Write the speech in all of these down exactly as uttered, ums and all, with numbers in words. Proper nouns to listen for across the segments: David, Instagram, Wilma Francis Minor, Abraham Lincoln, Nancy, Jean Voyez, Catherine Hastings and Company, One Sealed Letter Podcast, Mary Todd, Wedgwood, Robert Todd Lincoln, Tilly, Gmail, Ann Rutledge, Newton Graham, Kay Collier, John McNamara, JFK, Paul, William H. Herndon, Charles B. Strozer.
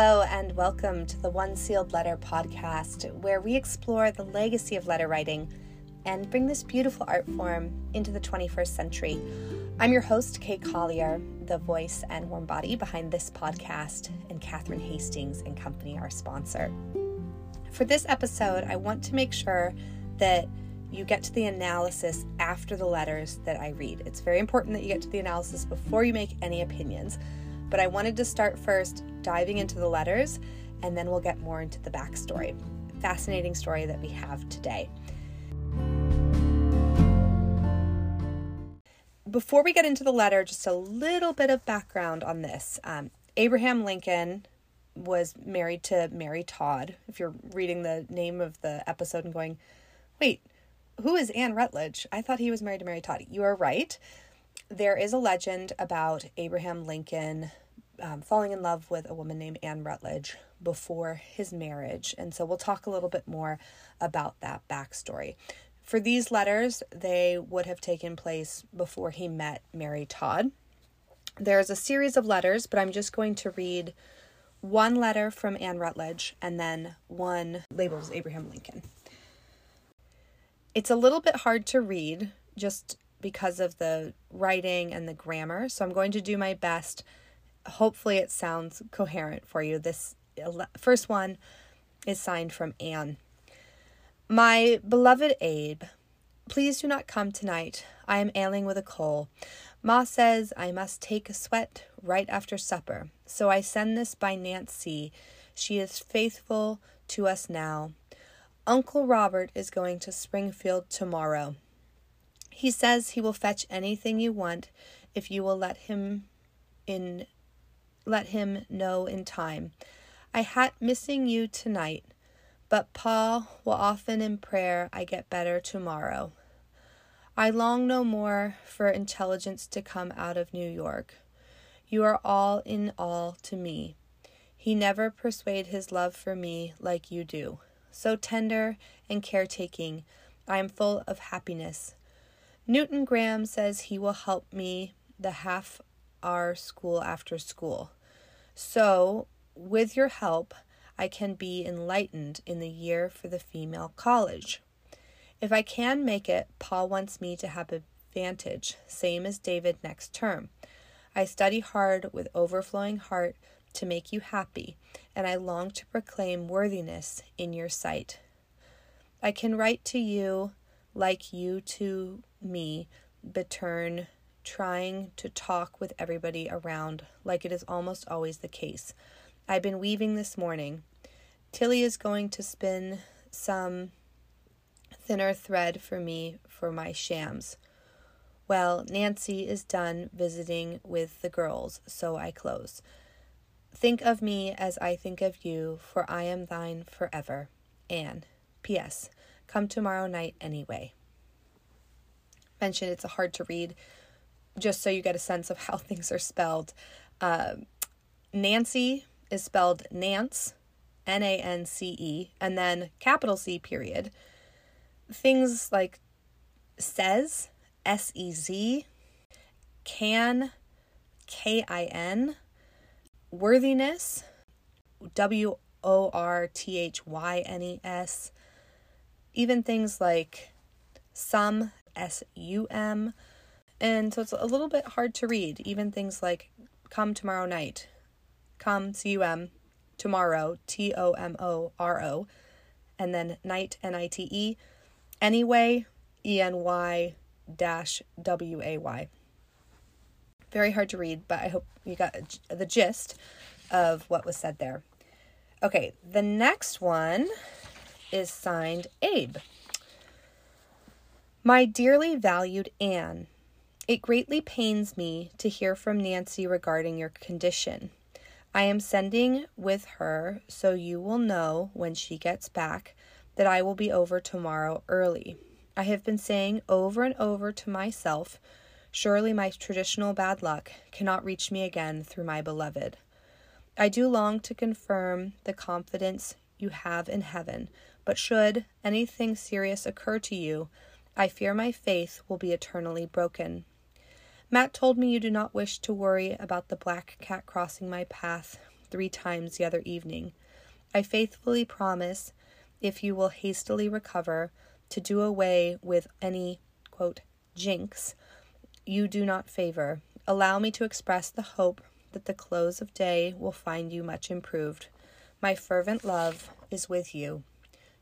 Hello and welcome to the One Sealed Letter Podcast, where we explore the legacy of letter writing and bring this beautiful art form into the twenty-first century. I'm your host, Kay Collier, the voice and warm body behind this podcast, and Catherine Hastings and Company, our sponsor. For this episode, I want to make sure that you get to the analysis after the letters that I read. It's very important that you get to the analysis before you make any opinions. But I wanted to start first diving into the letters, and then we'll get more into the backstory. Fascinating story that we have today. Before we get into the letter, just a little bit of background on this. Um, Abraham Lincoln was married to Mary Todd. If you're reading the name of the episode and going, wait, who is Ann Rutledge? I thought he was married to Mary Todd. You are right. There is a legend about Abraham Lincoln um, falling in love with a woman named Ann Rutledge before his marriage. And so we'll talk a little bit more about that backstory. For these letters, they would have taken place before he met Mary Todd. There's a series of letters, but I'm just going to read one letter from Ann Rutledge and then one labeled Abraham Lincoln. It's a little bit hard to read, just because of the writing and the grammar. So I'm going to do my best. Hopefully it sounds coherent for you. This first one is signed from Anne. My beloved Abe, please do not come tonight. I am ailing with a cold. Ma says I must take a sweat right after supper. So I send this by Nancy. She is faithful to us now. Uncle Robert is going to Springfield tomorrow. He says he will fetch anything you want if you will let him in, let him know in time. I had missing you tonight, but Paul will often in prayer I get better tomorrow. I long no more for intelligence to come out of New York. You are all in all to me. He never persuade his love for me like you do. So tender and caretaking, I am full of happiness. Newton Graham says he will help me the half hour school after school. So, with your help, I can be enlightened in the year for the female college. If I can make it, Paul wants me to have advantage, same as David next term. I study hard with overflowing heart to make you happy, and I long to proclaim worthiness in your sight. I can write to you like you to me, Bittern, trying to talk with everybody around, like it is almost always the case. I've been weaving this morning. Tilly is going to spin some thinner thread for me for my shams. Well, Nancy is done visiting with the girls, so I close. Think of me as I think of you, for I am thine forever. Anne. P S. Come tomorrow night anyway. Mentioned it's a hard to read, just so you get a sense of how things are spelled. Uh, Nancy is spelled Nance, N A N C E, and then capital C period. Things like says, S E Z, can, K I N, worthiness, W O R T H Y N E S, even things like some, S U M, and so it's a little bit hard to read. Even things like come tomorrow night, come, C U M, tomorrow, T O M O R O, and then night, N I T E, anyway, E N Y dash W A Y. Very hard to read, but I hope you got the gist of what was said there. Okay, the next one is signed Abe. My dearly valued Anne, it greatly pains me to hear from Nancy regarding your condition. I am sending with her so you will know when she gets back that I will be over tomorrow early. I have been saying over and over to myself, surely my traditional bad luck cannot reach me again through my beloved. I do long to confirm the confidence you have in heaven, but should anything serious occur to you, I fear my faith will be eternally broken. Matt told me you do not wish to worry about the black cat crossing my path, three times the other evening. I faithfully promise, if you will hastily recover, to do away with any, quote, jinx you do not favor. Allow me to express the hope that the close of day will find you much improved. My fervent love is with you.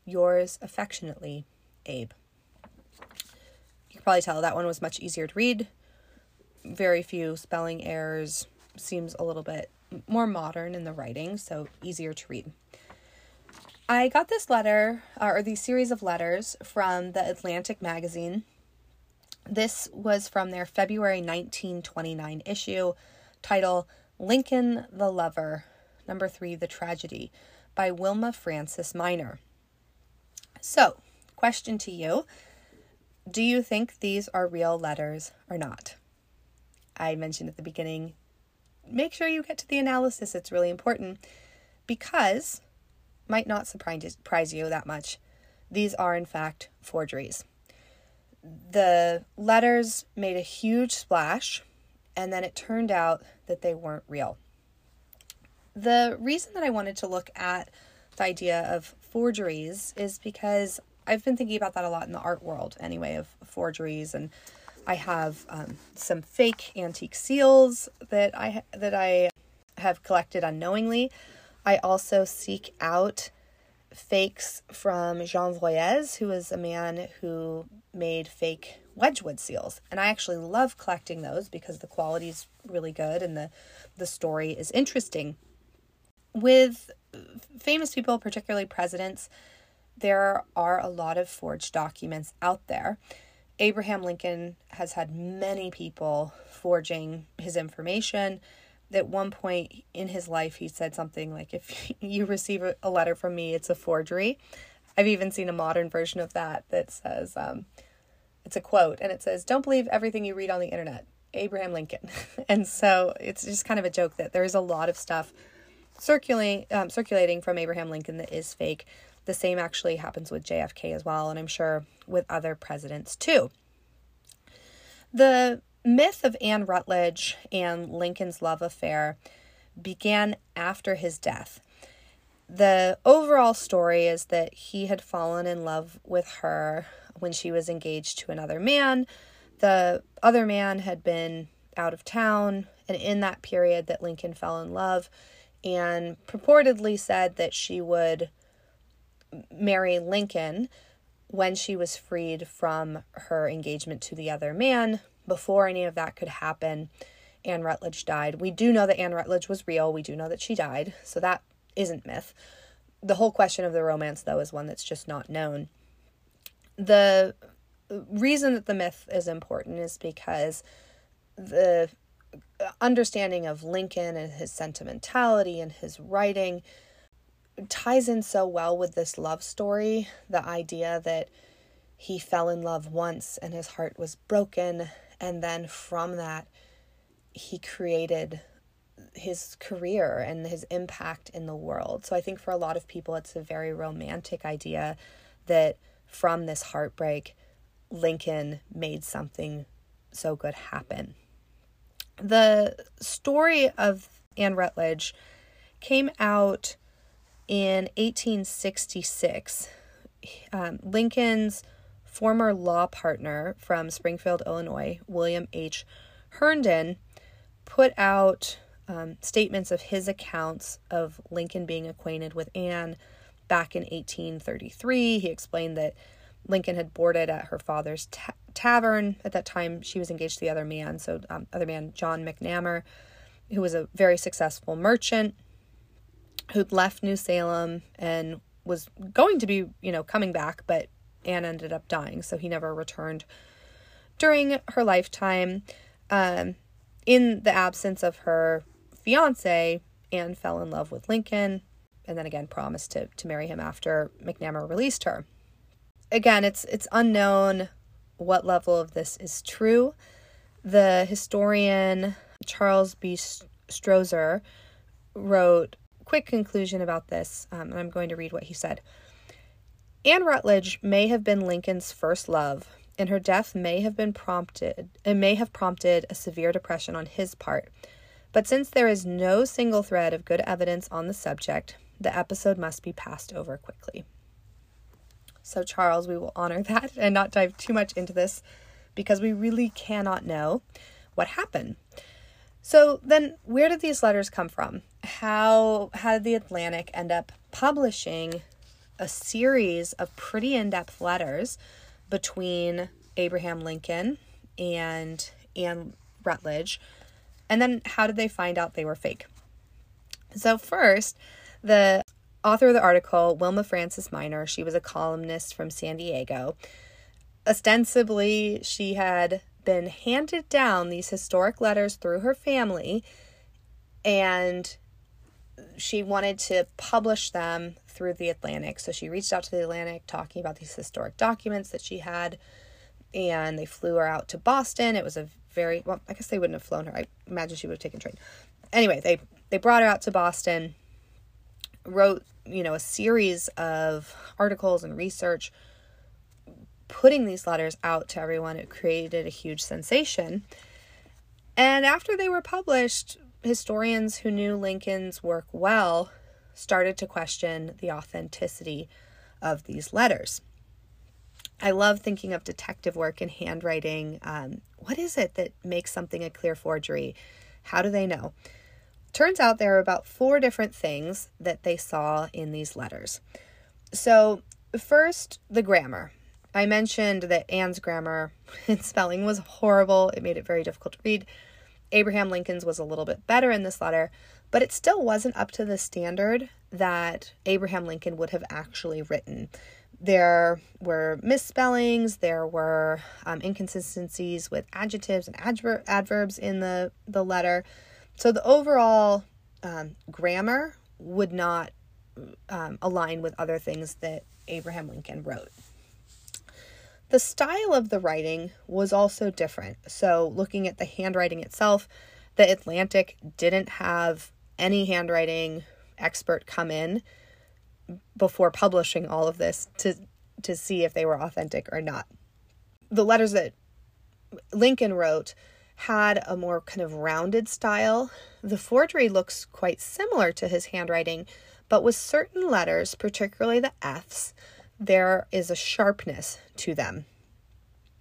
Yours affectionately, Abe. You can probably tell that one was much easier to read. Very few spelling errors. Seems a little bit more modern in the writing, so easier to read. I got this letter, or these series of letters, from the Atlantic magazine. This was from their February nineteen twenty-nine issue, title Lincoln the Lover, number three, The Tragedy, by Wilma Francis Minor. So, question to you, do you think these are real letters or not? I mentioned at the beginning, make sure you get to the analysis. It's really important because, might not surprise you that much, these are in fact forgeries. The letters made a huge splash, and then it turned out that they weren't real. The reason that I wanted to look at the idea of forgeries is because I've been thinking about that a lot in the art world, anyway, of forgeries, and I have um, some fake antique seals that I that I have collected unknowingly. I also seek out fakes from Jean Voyez, who is a man who made fake Wedgwood seals. And I actually love collecting those because the quality is really good and the, the story is interesting. With famous people, particularly presidents, there are a lot of forged documents out there. Abraham Lincoln has had many people forging his information. At one point in his life, he said something like, if you receive a letter from me, it's a forgery. I've even seen a modern version of that that says, um, it's a quote, and it says, don't believe everything you read on the internet, Abraham Lincoln. And so it's just kind of a joke that there is a lot of stuff circulating, um, circulating from Abraham Lincoln that is fake. The same actually happens with J F K as well, and I'm sure with other presidents too. The myth of Ann Rutledge and Lincoln's love affair began after his death. The overall story is that he had fallen in love with her when she was engaged to another man. The other man had been out of town, and in that period that Lincoln fell in love, and purportedly said that she would marry Lincoln when she was freed from her engagement to the other man. Before any of that could happen, Ann Rutledge died. We do know that Ann Rutledge was real. We do know that she died, so that isn't myth. The whole question of the romance, though, is one that's just not known. The reason that the myth is important is because the understanding of Lincoln and his sentimentality and his writing ties in so well with this love story, the idea that he fell in love once and his heart was broken, and then from that he created his career and his impact in the world. So I think for a lot of people it's a very romantic idea that from this heartbreak, Lincoln made something so good happen. The story of Ann Rutledge came out in eighteen sixty-six. Um, Lincoln's former law partner from Springfield, Illinois, William H. Herndon, put out um, statements of his accounts of Lincoln being acquainted with Anne back in eighteen thirty-three. He explained that Lincoln had boarded at her father's ta- tavern. At that time, she was engaged to the other man, so um, other man, John McNamara, who was a very successful merchant who'd left New Salem and was going to be, you know, coming back, but Anne ended up dying, so he never returned during her lifetime. Um, in the absence of her fiancé, Anne fell in love with Lincoln, and then again promised to, to marry him after McNamara released her. Again, it's it's unknown what level of this is true. The historian Charles B. Strozer wrote quick conclusion about this, um, and I'm going to read what he said. Ann Rutledge may have been Lincoln's first love, and her death may have been prompted, and may have prompted a severe depression on his part. But since there is no single thread of good evidence on the subject, the episode must be passed over quickly. So, Charles, we will honor that and not dive too much into this because we really cannot know what happened. So then, where did these letters come from? How, how did the Atlantic end up publishing a series of pretty in-depth letters between Abraham Lincoln and Ann Rutledge? And then how did they find out they were fake? So first, the author of the article, Wilma Francis Minor, she was a columnist from San Diego. Ostensibly, she had been handed down these historic letters through her family, and she wanted to publish them through the Atlantic. So she reached out to the Atlantic talking about these historic documents that she had, and they flew her out to Boston. It was a very, well, I guess they wouldn't have flown her. I imagine she would have taken a train. Anyway, they, they brought her out to Boston, wrote, you know, a series of articles and research, putting these letters out to everyone. It created a huge sensation. And after they were published, historians who knew Lincoln's work well started to question the authenticity of these letters. I love thinking of detective work and handwriting. Um, what is it that makes something a clear forgery? How do they know? Turns out there are about four different things that they saw in these letters. So first, the grammar. I mentioned that Anne's grammar and spelling was horrible. It made it very difficult to read. Abraham Lincoln's was a little bit better in this letter, but it still wasn't up to the standard that Abraham Lincoln would have actually written. There were misspellings, there were um, inconsistencies with adjectives and adver- adverbs in the, the letter. So the overall um, grammar would not um, align with other things that Abraham Lincoln wrote. The style of the writing was also different. So looking at the handwriting itself, the Atlantic didn't have any handwriting expert come in before publishing all of this to to see if they were authentic or not. The letters that Lincoln wrote had a more kind of rounded style. The forgery looks quite similar to his handwriting, but with certain letters, particularly the F's, there is a sharpness to them,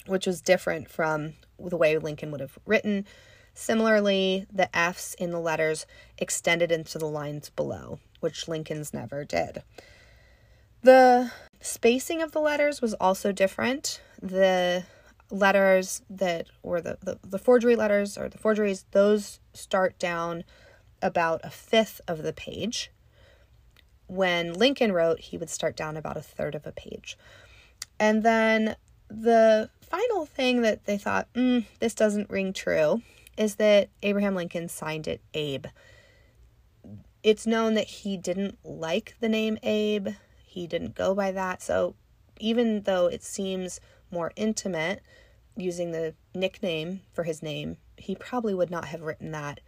which was different from the way Lincoln would have written. Similarly, the F's in the letters extended into the lines below, which Lincoln's never did. The spacing of the letters was also different. The letters that were the, the, the forgery letters or the forgeries, those start down about a fifth of the page. When Lincoln wrote, he would start down about a third of a page. And then the final thing that they thought, mm, this doesn't ring true, is that Abraham Lincoln signed it Abe. It's known that he didn't like the name Abe. He didn't go by that. So even though it seems more intimate using the nickname for his name, he probably would not have written that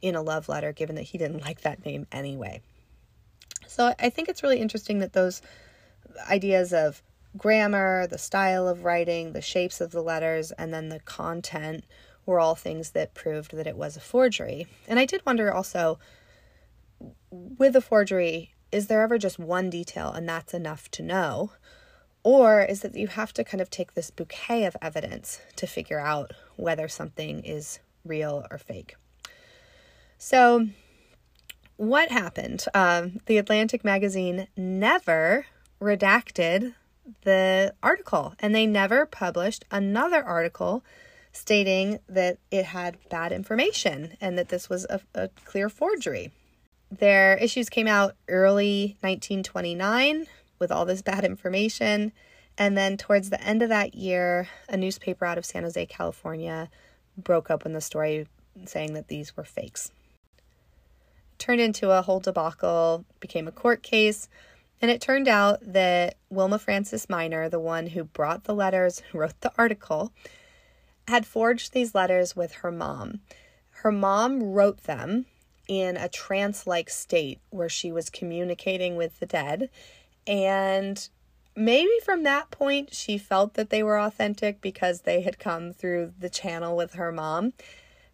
in a love letter, given that he didn't like that name anyway. So I think it's really interesting that those ideas of grammar, the style of writing, the shapes of the letters, and then the content were all things that proved that it was a forgery. And I did wonder also, with a forgery, is there ever just one detail and that's enough to know? Or is that you have to kind of take this bouquet of evidence to figure out whether something is real or fake? So what happened? Um, the Atlantic magazine never redacted the article, and they never published another article stating that it had bad information and that this was a, a clear forgery. Their issues came out early nineteen twenty-nine with all this bad information, and then towards the end of that year, a newspaper out of San Jose, California, broke open the story saying that these were fakes. It turned into a whole debacle, became a court case, and it turned out that Wilma Francis Minor, the one who brought the letters, wrote the article, had forged these letters with her mom. Her mom wrote them in a trance-like state where she was communicating with the dead. And maybe from that point, she felt that they were authentic because they had come through the channel with her mom.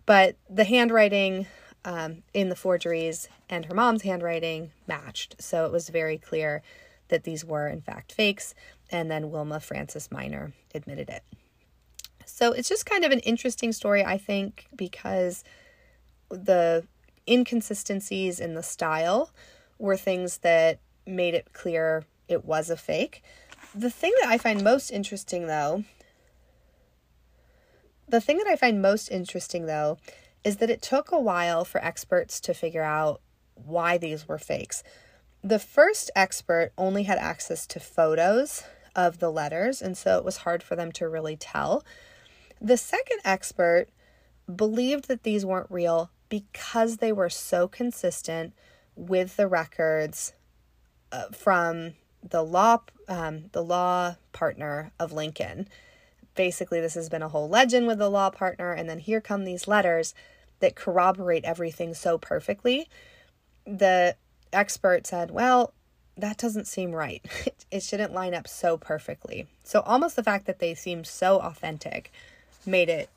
But the handwriting um, in the forgeries and her mom's handwriting matched. So it was very clear that these were, in fact, fakes. And then Wilma Francis Minor admitted it. So it's just kind of an interesting story, I think, because the inconsistencies in the style were things that made it clear it was a fake. The thing that I find most interesting, though, the thing that I find most interesting, though, is that it took a while for experts to figure out why these were fakes. The first expert only had access to photos of the letters, and so it was hard for them to really tell. The second expert believed that these weren't real because they were so consistent with the records uh, from the law, um, the law partner of Lincoln. Basically, this has been a whole legend with the law partner, and then here come these letters that corroborate everything so perfectly. The expert said, well, that doesn't seem right. It shouldn't line up so perfectly. So almost the fact that they seem so authentic made it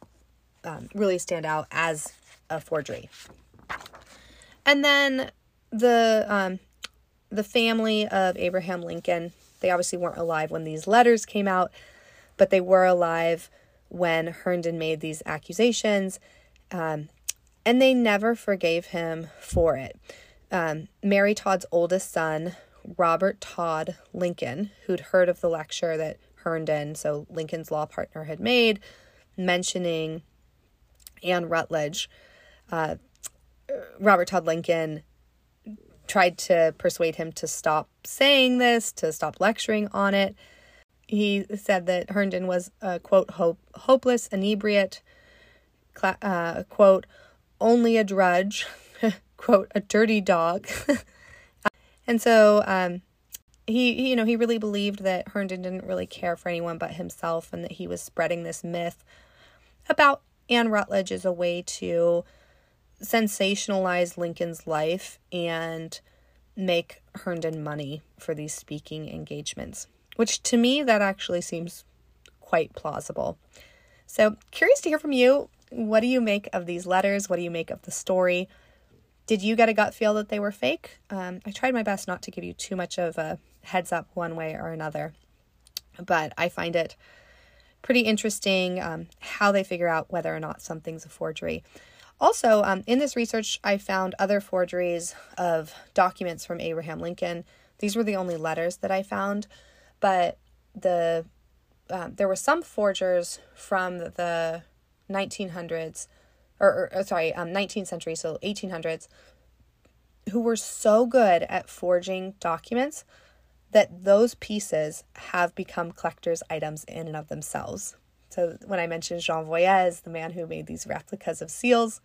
um, really stand out as a forgery. And then the um, the family of Abraham Lincoln, they obviously weren't alive when these letters came out, but they were alive when Herndon made these accusations, um, and they never forgave him for it. Um, Mary Todd's oldest son, Robert Todd Lincoln, who'd heard of the lecture that Herndon, so Lincoln's law partner, had made, mentioning Ann Rutledge, uh, Robert Todd Lincoln tried to persuade him to stop saying this, to stop lecturing on it. He said that Herndon was, uh, quote, hope, hopeless, inebriate, cla- uh, quote, only a drudge, quote, a dirty dog. And so um, he, you know, he really believed that Herndon didn't really care for anyone but himself, and that he was spreading this myth about Ann Rutledge as a way to sensationalize Lincoln's life and make Herndon money for these speaking engagements, which to me, that actually seems quite plausible. So curious to hear from you. What do you make of these letters? What do you make of the story? Did you get a gut feel that they were fake? Um, I tried my best not to give you too much of a heads up one way or another, but I find it pretty interesting um, how they figure out whether or not something's a forgery. Also, um, in this research, I found other forgeries of documents from Abraham Lincoln. These were the only letters that I found, but the uh, there were some forgers from the nineteen hundreds. Or, or sorry, um, nineteenth century, so eighteen hundreds, who were so good at forging documents that those pieces have become collector's items in and of themselves. So when I mentioned Jean Voyez, the man who made these replicas of seals,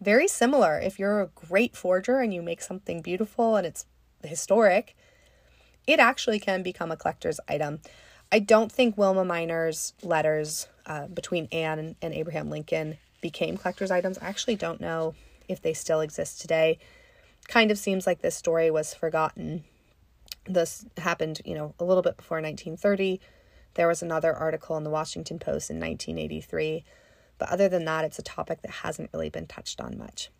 very similar. If you're a great forger and you make something beautiful and it's historic, it actually can become a collector's item. I don't think Wilma Minor's letters uh, between Anne and Abraham Lincoln became collector's items. I actually don't know if they still exist today. Kind of seems like this story was forgotten. This happened, you know, a little bit before nineteen thirty. There was another article in the Washington Post in nineteen eighty-three. But other than that, it's a topic that hasn't really been touched on much.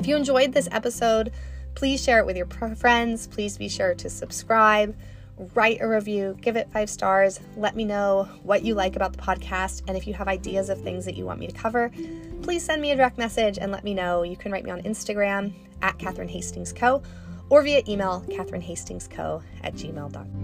If you enjoyed this episode, please share it with your friends. Please be sure to subscribe. Write a review, give it five stars, let me know what you like about the podcast, and if you have ideas of things that you want me to cover, please send me a direct message and let me know. You can write me on Instagram at Catherine Hastings Co, or via email, Catherine Hastings Co at gmail dot com.